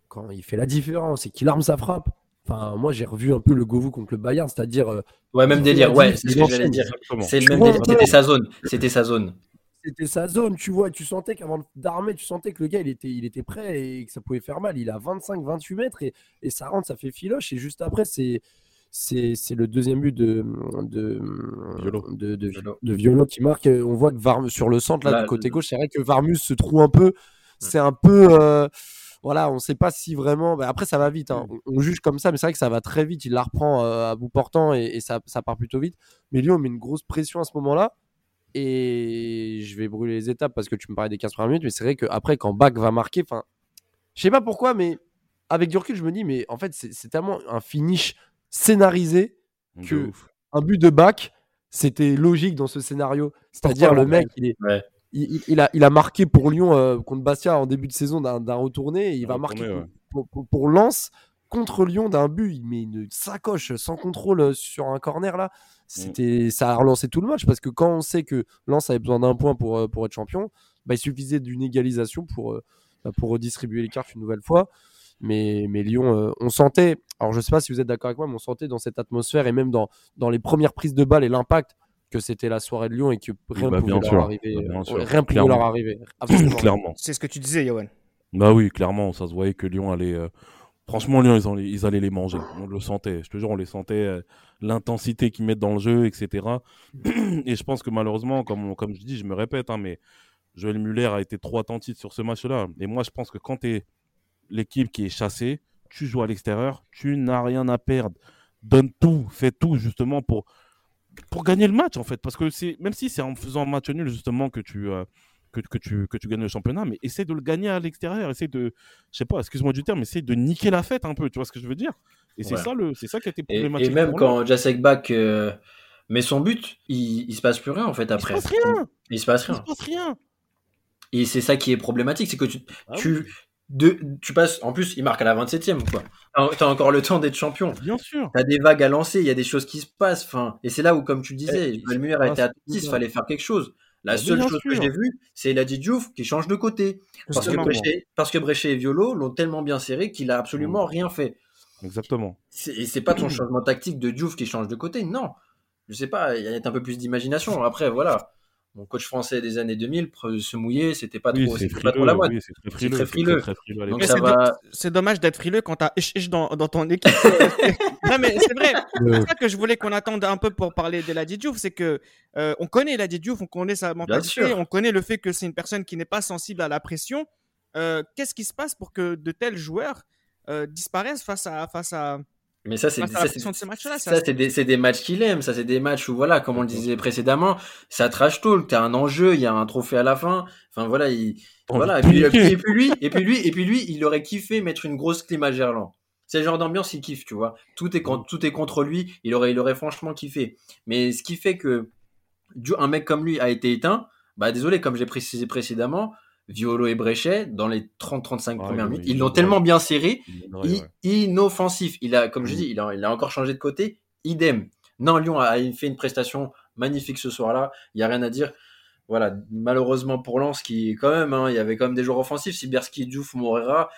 quand il fait la différence et qu'il arme sa frappe, enfin, moi j'ai revu un peu le Govou contre le Bayern, c'est-à-dire euh, ouais, même délire, ouais, c'est ce que j'allais dire, c'est le même délire, c'était sa zone, c'était sa zone. C'était sa zone, tu vois, et tu sentais qu'avant d'armer, tu sentais que le gars, il était, il était prêt et que ça pouvait faire mal. Il a vingt-cinq vingt-huit mètres et, et ça rentre, ça fait filoche. Et juste après, c'est, c'est, c'est le deuxième but de, de, Violo. De, de, Violo. de Violo qui marque. On voit que Varmus, sur le centre, là, là du côté le... gauche, c'est vrai que Varmus se trouve un peu. C'est un peu. Euh, voilà, on ne sait pas si vraiment. Bah, après, ça va vite, hein. On, on juge comme ça, mais c'est vrai que ça va très vite. Il la reprend euh, à bout portant et, et ça, ça part plutôt vite. Mais Lyon met une grosse pression à ce moment-là. Et je vais brûler les étapes parce que tu me parlais des quinze premières minutes, mais c'est vrai qu'après, quand Bach va marquer, enfin, je sais pas pourquoi, mais avec du recul, je me dis, mais en fait, c'est, c'est tellement un finish scénarisé que un but de Bach, c'était logique dans ce scénario. C'est-à-dire, le mec, il, est, ouais. il, il, a, il a marqué pour Lyon euh, contre Bastia en début de saison d'un, d'un retourné, et il va marquer ouais. pour, pour, pour Lens. contre Lyon d'un but, il met une sacoche sans contrôle sur un corner là. C'était, ça a relancé tout le match, parce que quand on sait que Lens avait besoin d'un point pour, pour être champion, bah, il suffisait d'une égalisation pour, pour redistribuer les cartes une nouvelle fois. Mais, mais Lyon, on sentait, alors je ne sais pas si vous êtes d'accord avec moi, mais on sentait dans cette atmosphère et même dans, dans les premières prises de balles et l'impact que c'était la soirée de Lyon et que rien ne bah, pouvait, leur arriver, bah, euh, rien pouvait leur arriver. Clairement. C'est ce que tu disais, Yoann. Bah oui, clairement, ça se voyait que Lyon allait... Euh... Franchement, Lyon, ils, en, ils allaient les manger. On le sentait. Je te jure, on les sentait. Euh, l'intensité qu'ils mettent dans le jeu, et cetera. Et je pense que malheureusement, comme, on, comme je dis, je me répète, hein, mais Joël Müller a été trop attentif sur ce match-là. Et moi, je pense que quand tu es l'équipe qui est chassée, tu joues à l'extérieur, tu n'as rien à perdre. Donne tout, fais tout justement pour, pour gagner le match, en fait. Parce que c'est, même si c'est en faisant un match nul, justement, que tu... Euh, Que, que, tu, que tu gagnes le championnat, mais essaie de le gagner à l'extérieur, essaie de, je sais pas, excuse-moi du terme, mais essaie de niquer la fête un peu, tu vois ce que je veux dire ? Et c'est, ouais. ça, le, c'est ça qui a été problématique. Et, et même quand Jacek Back euh, met son but, il, il se passe plus rien en fait après. Il se passe rien. Il se passe rien. Il se passe rien. Et c'est ça qui est problématique, c'est que tu, ah tu, oui. de, tu passes, en plus il marque à la vingt-septième quoi. T'as encore le temps d'être champion. Bien sûr. T'as des vagues à lancer, il y a des choses qui se passent, enfin, et c'est là où, comme tu disais, Joël Müller a été attentif, il fallait faire quelque chose. La seule bien chose sûr. que j'ai vue, c'est El Hadji Diouf qui change de côté. Parce que, Bréchet, parce que Bréchet et Violo l'ont tellement bien serré qu'il a absolument mmh. rien fait. Exactement. C'est, et c'est pas ton mmh. changement tactique de Diouf qui change de côté, non. Je sais pas, il y a un peu plus d'imagination. Après, voilà, mon coach français des années deux mille, se mouiller, c'était pas oui, trop, c'était frileux, pas trop la mode. Oui, c'est très frileux. C'est, très frileux. C'est, très, très frileux. Donc ça c'est, va... do- c'est dommage d'être frileux quand t'as ish ish dans, dans ton équipe. Non, mais c'est vrai. C'est ça que je voulais qu'on attende un peu pour parler d'El Hadji Diouf, c'est que euh, on connaît El Hadji Diouf, on connaît sa mentalité, on connaît le fait que c'est une personne qui n'est pas sensible à la pression. Euh, qu'est-ce qui se passe pour que de tels joueurs euh, disparaissent face à face à Mais ça, c'est, ah, ça, c'est, de ces matchs-là, ça, ça c'est, des, c'est des matchs qu'il aime, ça c'est des matchs où, voilà, comme on le disait précédemment, ça trash talk, t'as un enjeu, il y a un trophée à la fin, enfin voilà, il, voilà. Et, puis, et, puis, et puis lui, et puis lui, et puis lui, il aurait kiffé mettre une grosse clim à Gerland. C'est le genre d'ambiance, il kiffe, tu vois. Tout est, tout est contre lui, il aurait, il aurait franchement kiffé. Mais ce qui fait que un mec comme lui a été éteint, bah désolé, comme j'ai précisé précédemment, Violo et Bréchet, dans les trente à trente-cinq ah, premières oui, minutes, ils l'ont oui, tellement oui. bien serré, oui, oui. inoffensif. Il a, comme je dis, il a, il a encore changé de côté, idem. Non, Lyon a fait une prestation magnifique ce soir-là, il n'y a rien à dire. Voilà, malheureusement pour Lens, qui, quand même, hein, il y avait quand même des joueurs offensifs, Sibierski, Diouf, Moreira,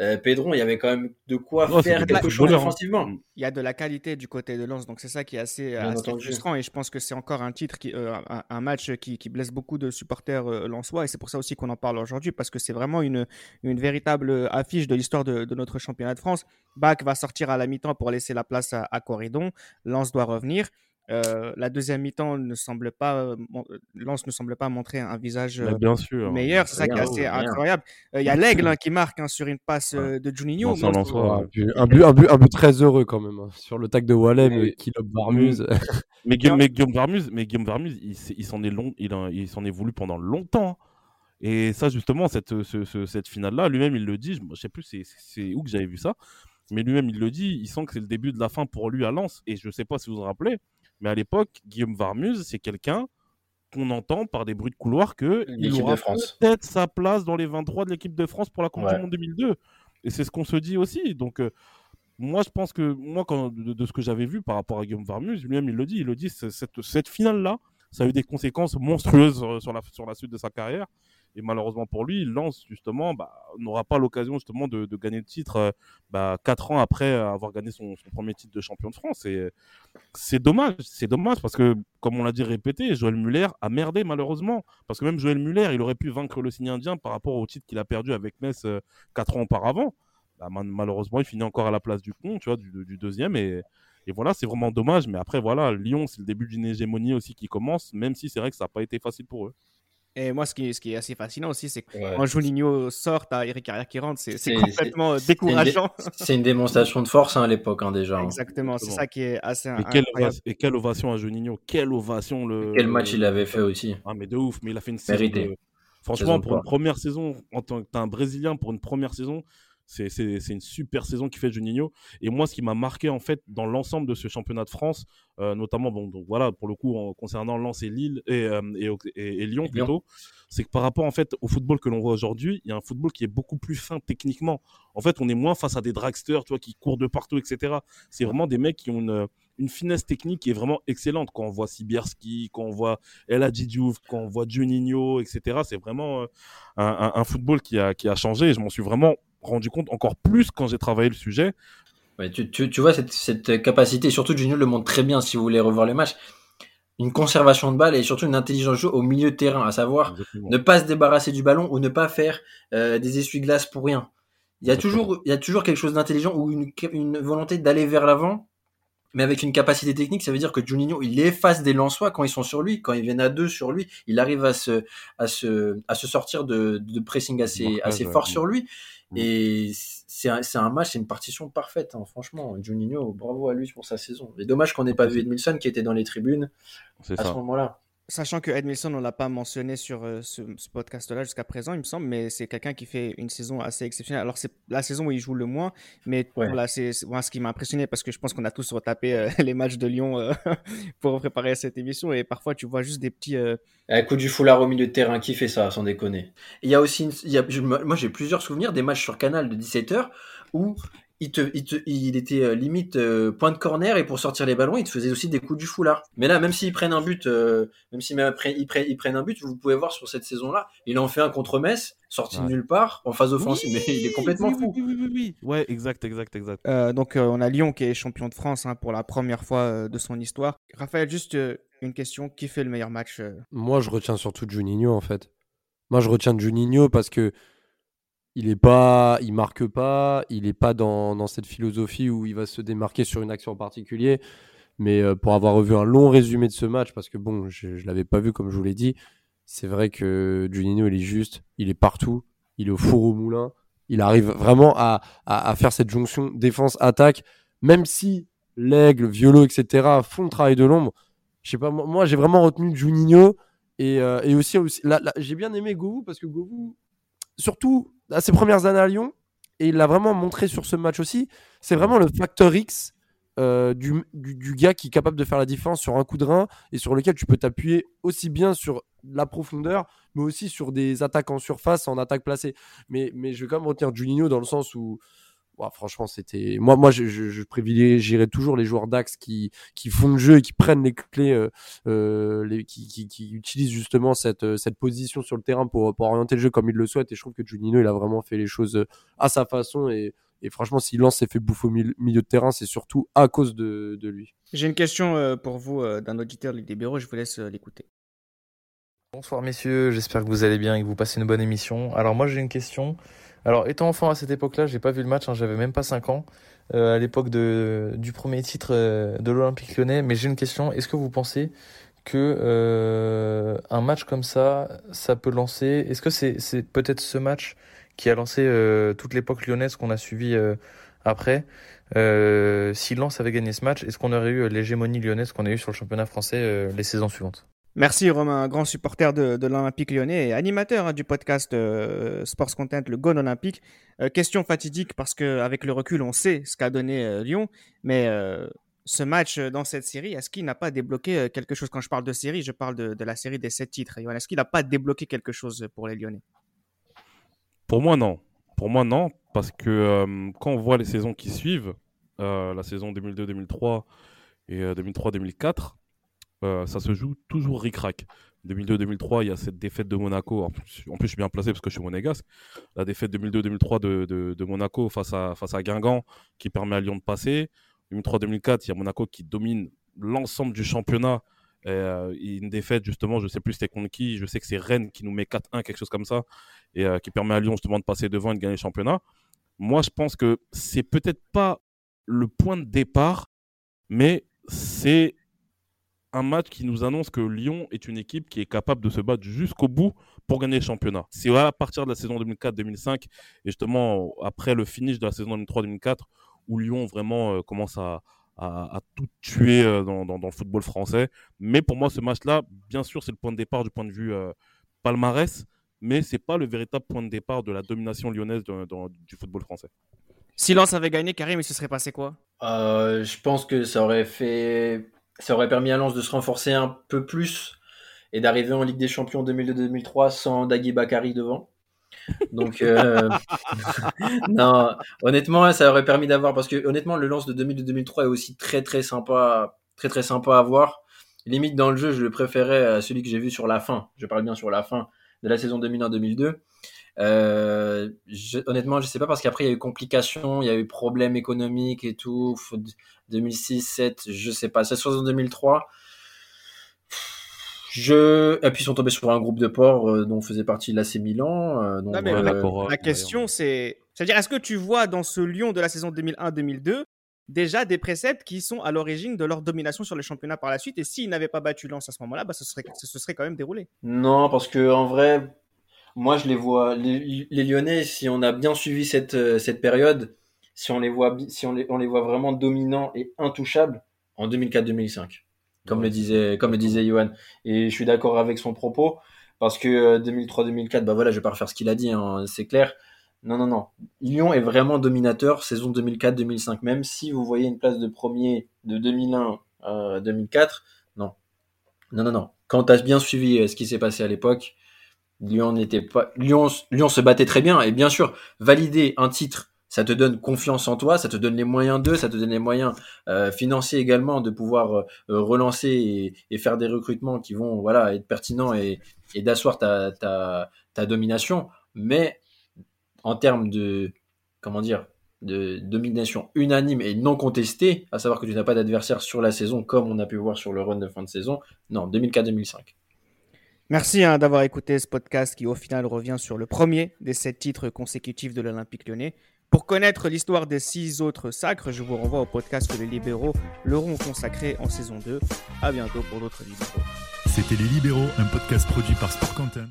euh, Pedron, il y avait quand même de quoi oh, faire quelque chose offensivement. Il y a de la qualité du côté de Lens, donc c'est ça qui est assez, assez frustrant, et je pense que c'est encore un titre qui, euh, un, un match qui, qui blesse beaucoup de supporters euh, lensois, et c'est pour ça aussi qu'on en parle aujourd'hui, parce que c'est vraiment une, une véritable affiche de l'histoire de, de notre championnat de France. Bach va sortir à la mi-temps pour laisser la place à, à Corydon, Lens doit revenir. Euh, la deuxième mi-temps ne semble pas, mon, Lens ne semble pas montrer un visage euh, bien sûr, meilleur, c'est ça qui est assez bien. Incroyable. Il euh, y a l'aigle hein, qui marque hein, sur une passe euh, de Juninho. Non, Lens, soit, ouais. un, but, un, but, un but très heureux quand même hein, sur le tag de Wallet, mais qui lobe Varmuz. Mais Guillaume Varmuz, mais Guillaume Varmuz, il, il s'en est long, il, a, il s'en est voulu pendant longtemps. Et ça justement, cette, ce, ce, cette finale-là, lui-même il le dit. Je, je sais plus c'est, c'est où que j'avais vu ça, mais lui-même il le dit. Il sent que c'est le début de la fin pour lui à Lens. Et je sais pas si vous vous rappelez. Mais à l'époque, Guillaume Varmuz, c'est quelqu'un qu'on entend par des bruits de couloir qu'il aura peut-être sa place dans les vingt-trois de l'équipe de France pour la Coupe ouais. du Monde deux mille deux. Et c'est ce qu'on se dit aussi. Donc, euh, moi, je pense que, moi, quand, de, de ce que j'avais vu par rapport à Guillaume Varmuz, lui-même, il le dit, il le dit, cette, cette finale-là, ça a eu des conséquences monstrueuses sur la, sur la suite de sa carrière. Et malheureusement pour lui, Lens, justement, bah, n'aura pas l'occasion justement de, de gagner le titre euh, bah, quatre ans après avoir gagné son, son premier titre de champion de France. Et c'est dommage, c'est dommage parce que, comme on l'a dit répété, Joël Müller a merdé malheureusement. Parce que même Joël Müller, il aurait pu vaincre le signe indien par rapport au titre qu'il a perdu avec Metz euh, quatre ans auparavant. Bah, malheureusement, il finit encore à la place du con, tu vois, du, du deuxième. Et, et voilà, c'est vraiment dommage. Mais après, voilà, Lyon, c'est le début d'une hégémonie aussi qui commence, même si c'est vrai que ça n'a pas été facile pour eux. Et moi, ce qui, ce qui est assez fascinant aussi, c'est que ouais. quand Juninho sort, t'as Eric Carrière qui rentre, c'est, c'est, c'est complètement c'est, décourageant. C'est une, dé- c'est une démonstration de force hein, à l'époque hein, déjà. Hein. Exactement, c'est bon. Ça qui est assez et quelle, incroyable. Et quelle ovation à Juninho, quelle ovation le. Et quel match le, il avait fait le, aussi. Ah mais de ouf, mais il a fait une série. Franchement, saison pour une première saison, en tant que t'es un Brésilien pour une première saison, C'est, c'est, c'est une super saison qu'il fait Juninho. Et moi, ce qui m'a marqué en fait dans l'ensemble de ce championnat de France, euh, notamment bon, donc voilà, pour le coup en, concernant Lens et Lille et, euh, et, et, et Lyon plutôt, Lyon. C'est que par rapport en fait au football que l'on voit aujourd'hui, il y a un football qui est beaucoup plus fin techniquement. En fait, on est moins face à des dragsters, tu vois, qui courent de partout, et cetera. C'est vraiment des mecs qui ont une une finesse technique qui est vraiment excellente. Quand on voit Sibierski, quand on voit El Hadji Diouf, quand on voit Juninho, et cetera, c'est vraiment euh, un, un football qui a, qui a changé. Et je m'en suis vraiment rendu compte encore plus quand j'ai travaillé le sujet. Ouais, tu, tu, tu vois cette, cette capacité, surtout Juninho le montre très bien si vous voulez revoir les matchs, une conservation de balle et surtout une intelligence de jeu au milieu de terrain, à savoir Exactement. Ne pas se débarrasser du ballon ou ne pas faire euh, des essuie-glaces pour rien. Il y a toujours, il y a toujours quelque chose d'intelligent ou une, une volonté d'aller vers l'avant. Mais avec une capacité technique, ça veut dire que Juninho, il efface des Lensois quand ils sont sur lui, quand ils viennent à deux sur lui, il arrive à se, à se, à se sortir de, de pressing assez, marquage, assez fort ouais. sur lui. Ouais. Et c'est un, c'est un match, c'est une partition parfaite, hein. Franchement. Juninho, bravo à lui pour sa saison. Et dommage qu'on n'ait pas vu Edmílson qui était dans les tribunes c'est à ça. Ce moment-là. Sachant que Edmílson, on ne l'a pas mentionné sur euh, ce, ce podcast-là jusqu'à présent, il me semble, mais c'est quelqu'un qui fait une saison assez exceptionnelle. Alors, c'est la saison où il joue le moins, mais ouais. voilà, c'est, c'est voilà, ce qui m'a impressionné, parce que je pense qu'on a tous retapé euh, les matchs de Lyon euh, pour préparer cette émission, et parfois, tu vois juste des petits... Euh... Un coup du foulard au milieu de terrain, qui fait ça, sans déconner. Il y a aussi... Une, il y a, je, moi, j'ai plusieurs souvenirs des matchs sur Canal de dix-sept heures, où... Il, te, il, te, il était euh, limite euh, point de corner et pour sortir les ballons, il te faisait aussi des coups du foulard. Mais là, même s'ils prennent un but, euh, même s'ils prennent, prennent, prennent un but, vous pouvez voir sur cette saison-là, il en fait un contre Metz, sorti ouais. de nulle part, en phase offensive, oui, mais il est complètement oui, fou. Oui, oui, oui, oui. Ouais, exact, exact, exact. Euh, donc, euh, on a Lyon qui est champion de France hein, pour la première fois euh, de son histoire. Raphaël, juste euh, une question, qui fait le meilleur match euh... Moi, je retiens surtout Juninho, en fait. Moi, je retiens Juninho parce que Il est pas, il marque pas, il est pas dans, dans cette philosophie où il va se démarquer sur une action en particulier. Mais pour avoir revu un long résumé de ce match, parce que bon, je, je l'avais pas vu comme je vous l'ai dit, c'est vrai que Juninho il est juste, il est partout, il est au four au moulin, il arrive vraiment à, à, à faire cette jonction défense-attaque, même si l'Aigle, Violo, et cetera font le travail de l'ombre. Je sais pas, moi j'ai vraiment retenu Juninho et, euh, et aussi, aussi là, là, j'ai bien aimé Govou parce que Govou, surtout à ses premières années à Lyon, et il l'a vraiment montré sur ce match aussi, c'est vraiment le facteur X euh, du, du, du gars qui est capable de faire la différence sur un coup de rein et sur lequel tu peux t'appuyer aussi bien sur la profondeur, mais aussi sur des attaques en surface, en attaque placée. Mais, mais je vais quand même retenir Juninho dans le sens où, bah, franchement, c'était... Moi, moi je, je, je privilégierais toujours les joueurs d'axe qui, qui font le jeu et qui prennent les clés, euh, euh, les, qui, qui, qui utilisent justement cette, cette position sur le terrain pour, pour orienter le jeu comme ils le souhaitent. Et je trouve que Juninho, il a vraiment fait les choses à sa façon. Et, et franchement, si Lens s'est fait bouffer au milieu, milieu de terrain, c'est surtout à cause de, de lui. J'ai une question pour vous d'un auditeur de Ligue des Bureaux. Je vous laisse l'écouter. Bonsoir messieurs, j'espère que vous allez bien et que vous passez une bonne émission. Alors moi j'ai une question. Alors étant enfant à cette époque-là, j'ai pas vu le match, hein, j'avais même pas cinq ans, euh, à l'époque de, du premier titre euh, de l'Olympique Lyonnais. Mais j'ai une question, est-ce que vous pensez que euh, un match comme ça, ça peut lancer... Est-ce que c'est, c'est peut-être ce match qui a lancé euh, toute l'époque lyonnaise qu'on a suivie euh, après euh, Si Lens avait gagné ce match, est-ce qu'on aurait eu l'hégémonie lyonnaise qu'on a eue sur le championnat français euh, les saisons suivantes ? Merci Romain, grand supporter de, de l'Olympique Lyonnais et animateur hein, du podcast euh, Sports Content, le Gone Olympique. Euh, question fatidique parce que avec le recul, on sait ce qu'a donné euh, Lyon, mais euh, ce match euh, dans cette série, est-ce qu'il n'a pas débloqué euh, quelque chose ? Quand je parle de série, je parle de, de la série des sept titres. Et voilà, est-ce qu'il n'a pas débloqué quelque chose pour les Lyonnais ? Pour moi, non. Pour moi, non, parce que euh, quand on voit les saisons qui suivent, euh, la saison deux mille deux deux mille trois et euh, deux mille trois deux mille quatre, Euh, ça se joue toujours ric-rac. deux mille deux deux mille trois, il y a cette défaite de Monaco. En plus, en plus je suis bien placé parce que je suis monégasque. La défaite deux mille deux deux mille trois de, de, de Monaco face à, face à Guingamp qui permet à Lyon de passer. deux mille trois deux mille quatre, il y a Monaco qui domine l'ensemble du championnat. Et, euh, une défaite, justement, je ne sais plus c'était contre qui. Je sais que c'est Rennes qui nous met quatre un, quelque chose comme ça, et euh, qui permet à Lyon justement de passer devant et de gagner le championnat. Moi, je pense que c'est peut-être pas le point de départ, mais c'est... un match qui nous annonce que Lyon est une équipe qui est capable de se battre jusqu'au bout pour gagner le championnat. C'est à partir de la saison deux mille quatre deux mille cinq, et justement après le finish de la saison deux mille trois deux mille quatre, où Lyon vraiment euh, commence à, à, à tout tuer euh, dans, dans, dans le football français. Mais pour moi, ce match-là, bien sûr, c'est le point de départ du point de vue euh, palmarès, mais ce n'est pas le véritable point de départ de la domination lyonnaise de, de, du football français. Si Lens avait gagné, Karim, il se serait passé quoi ? euh, Je pense que ça aurait, fait... ça aurait permis à Lens de se renforcer un peu plus et d'arriver en Ligue des Champions deux mille deux deux mille trois sans Dagui Bakary devant. Donc, euh... non, honnêtement, ça aurait permis d'avoir, parce que honnêtement, le Lens de deux mille deux deux mille trois est aussi très très sympa, très très sympa à voir. Limite dans le jeu, je le préférais à celui que j'ai vu sur la fin. Je parle bien sur la fin de la saison deux mille un deux mille deux. Euh, je, honnêtement, je sais pas, parce qu'après il y a eu complications, il y a eu problèmes économiques et tout. deux mille six deux mille sept, je sais pas. Cette saison deux mille trois. Je... Et puis ils sont tombés sur un groupe de porcs euh, dont faisait partie l'A C Milan. Euh, donc, non, mais euh, la, euh, la question, c'est... c'est-à-dire, est-ce que tu vois dans ce Lyon de la saison deux mille un deux mille deux déjà des préceptes qui sont à l'origine de leur domination sur les championnats par la suite, et s'ils n'avaient pas battu Lens à ce moment-là, bah, ce serait, ce serait quand même déroulé? Non, parce qu'en vrai, moi je les vois, les, les Lyonnais, si on a bien suivi cette, cette période, si, on les, voit, si on, les, on les voit vraiment dominants et intouchables en deux mille quatre deux mille cinq. Comme le disait, comme le disait Johan. Et je suis d'accord avec son propos, parce que deux mille trois deux mille quatre, bah voilà, je vais pas refaire ce qu'il a dit, hein, c'est clair. Non, non, non. Lyon est vraiment dominateur, saison deux mille quatre deux mille cinq, même si vous voyez une place de premier de deux mille un à deux mille quatre, non. Non, non, non. Quand t'as bien suivi ce qui s'est passé à l'époque, Lyon n'était pas, Lyon, Lyon se battait très bien, et bien sûr, valider un titre, ça te donne confiance en toi, ça te donne les moyens d'eux, ça te donne les moyens euh, financiers également de pouvoir euh, relancer et, et faire des recrutements qui vont, voilà, être pertinents et, et d'asseoir ta, ta, ta domination. Mais en termes de, comment dire, de domination unanime et non contestée, à savoir que tu n'as pas d'adversaire sur la saison comme on a pu voir sur le run de fin de saison, non, deux mille quatre deux mille cinq. Merci hein, d'avoir écouté ce podcast qui au final revient sur le premier des sept titres consécutifs de l'Olympique Lyonnais. Pour connaître l'histoire des six autres sacres, je vous renvoie au podcast que les Libéraux leur ont consacré en saison deux. À bientôt pour d'autres Libéraux. C'était Les Libéraux, un podcast produit par Sport Content.